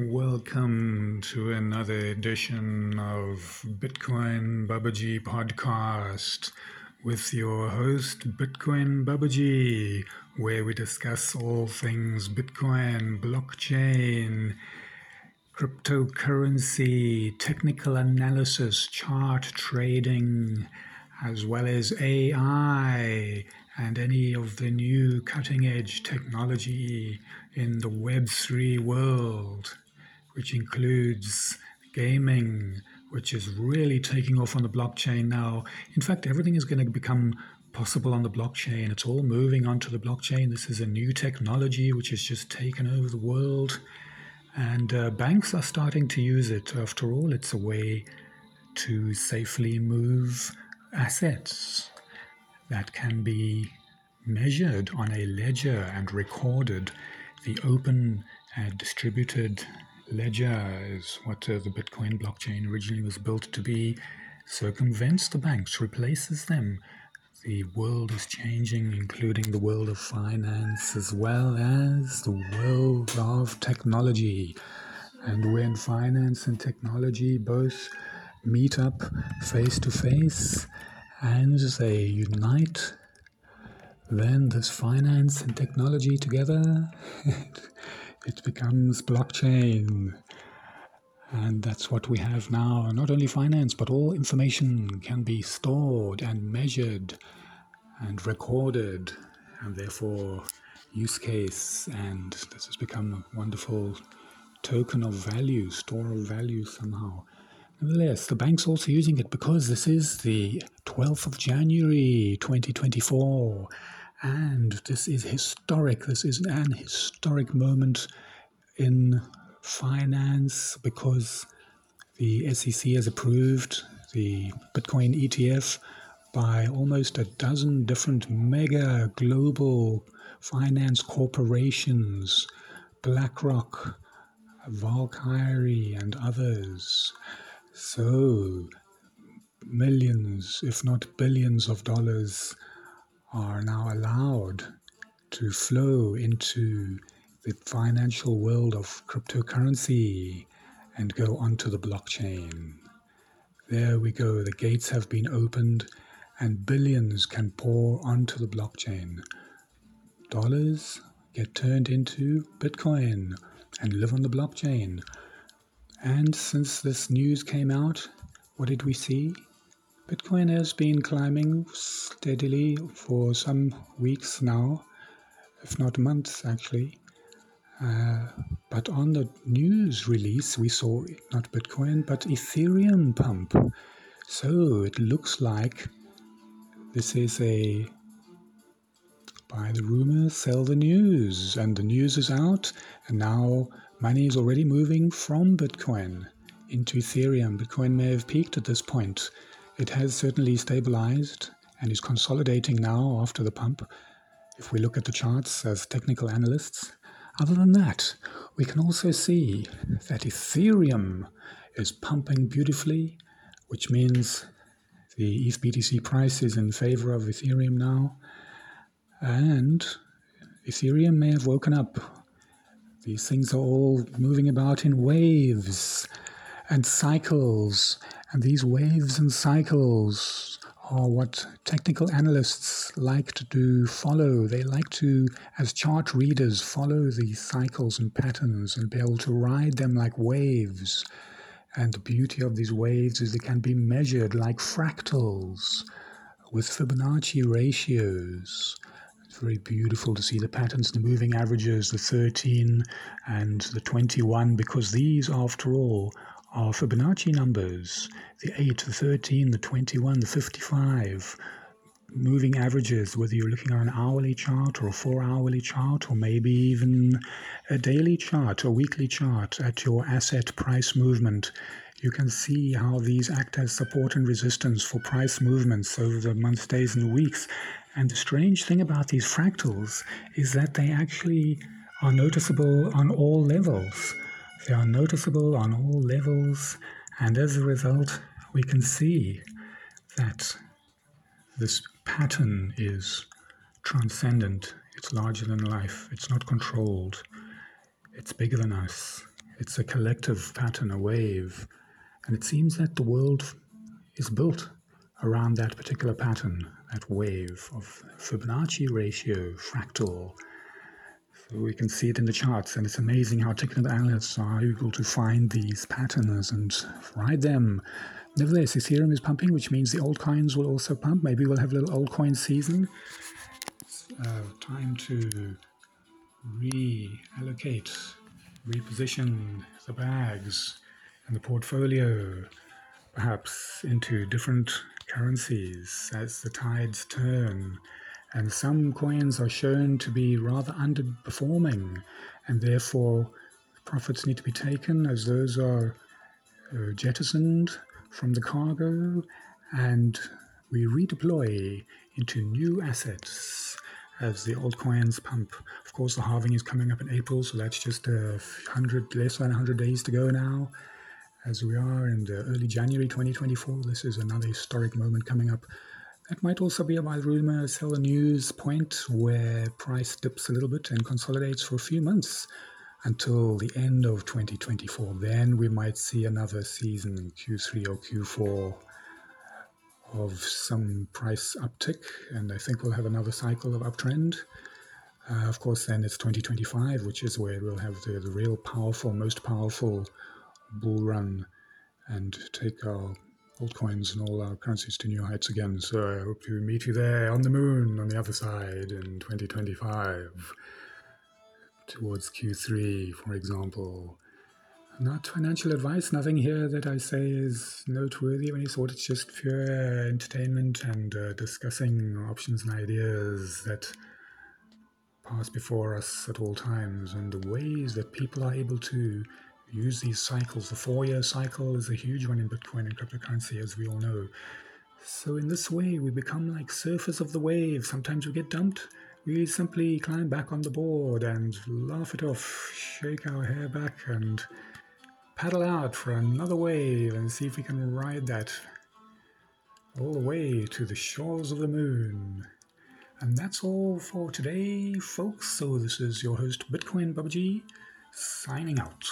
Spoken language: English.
Welcome to another edition of Bitcoin Babaji Podcast with your host Bitcoin Babaji, where we discuss all things Bitcoin, blockchain, cryptocurrency, technical analysis, chart trading, as well as AI and any of the new cutting-edge technology in the Web3 world, which includes gaming, which is really taking off on the blockchain now. In fact, everything is going to become possible on the blockchain. It's all moving onto the blockchain. This is a new technology which has just taken over the world. And banks are starting to use it. After all, it's a way to safely move assets that can be measured on a ledger and recorded. The open and distributed ledger is what the Bitcoin blockchain originally was built to be. Circumvents the banks, replaces them. The world is changing, including the world of finance as well as the world of technology. And when finance and technology both meet up face to face and they unite, then this finance and technology together, it becomes blockchain. And that's what we have now. Not only finance, but all information can be stored and measured and recorded, and therefore use case. And this has become a wonderful token of value, store of value somehow. Nevertheless, the bank's also using it because this is the 12th of January 2024, and this is historic. This is an historic moment in finance because the SEC has approved the Bitcoin ETF by almost a dozen different mega global finance corporations, BlackRock, Valkyrie, and others. So millions, if not billions of dollars are now allowed to flow into the financial world of cryptocurrency and go onto the blockchain. There we go. The gates have been opened and billions can pour onto the blockchain. Dollars get turned into Bitcoin and live on the blockchain. And since this news came out, what did we see? Bitcoin has been climbing steadily for some weeks now, if not months actually. But on the news release, we saw not Bitcoin, but Ethereum pump. So it looks like this is a buy the rumor, sell the news. And the news is out, and now money is already moving from Bitcoin into Ethereum. Bitcoin may have peaked at this point. It has certainly stabilized and is consolidating now after the pump, if we look at the charts as technical analysts. Other than that, we can also see that Ethereum is pumping beautifully, which means the ETH BTC price is in favor of Ethereum now. And Ethereum may have woken up. These things are all moving about in waves and cycles, and these waves and cycles are what technical analysts like to do, follow. They like to, as chart readers, follow these cycles and patterns and be able to ride them like waves. And the beauty of these waves is they can be measured like fractals with Fibonacci ratios. Very beautiful to see the patterns, the moving averages, the 13 and the 21, because these, after all, are Fibonacci numbers. The 8, the 13, the 21, the 55. Moving averages, whether you're looking at an hourly chart or a 4-hourly chart, or maybe even a daily chart, a weekly chart at your asset price movement. You can see how these act as support and resistance for price movements over the months, days, and weeks. And the strange thing about these fractals is that they actually are noticeable on all levels. They are noticeable on all levels, and as a result, we can see that this pattern is transcendent. It's larger than life. It's not controlled. It's bigger than us. It's a collective pattern, a wave. And it seems that the world is built around that particular pattern, that wave of Fibonacci ratio, fractal. So we can see it in the charts, and it's amazing how technical analysts are able to find these patterns and ride them. Nevertheless, Ethereum is pumping, which means the altcoins will also pump. Maybe we'll have a little altcoin season. Time to reallocate, reposition the bags and the portfolio, perhaps into different currencies as the tides turn. And some coins are shown to be rather underperforming, and therefore profits need to be taken as those are jettisoned from the cargo, and we redeploy into new assets as the altcoins pump. Of course, the halving is coming up in April, so that's just less than 100 days to go now. As we are in the early January 2024, this is another historic moment coming up. That might also be about rumor, sell the news point where price dips a little bit and consolidates for a few months until the end of 2024. Then we might see another season in Q3 or Q4 of some price uptick, and I think we'll have another cycle of uptrend. Of course, then it's 2025, which is where we'll have the real powerful, most powerful bull run and take our altcoins and all our currencies to new heights again. So I hope to meet you there on the moon on the other side in 2025 towards Q3, for example. Not financial advice, nothing here that I say is noteworthy of any sort. It's just pure entertainment and discussing options and ideas that pass before us at all times, and the ways that people are able to use these cycles. The 4-year cycle is a huge one in Bitcoin and cryptocurrency, as we all know. So in this way, we become like surfers of the wave. Sometimes we get dumped. We simply climb back on the board and laugh it off, shake our hair back and paddle out for another wave and see if we can ride that all the way to the shores of the moon. And that's all for today, folks. So this is your host, Bitcoin Babaji, signing out.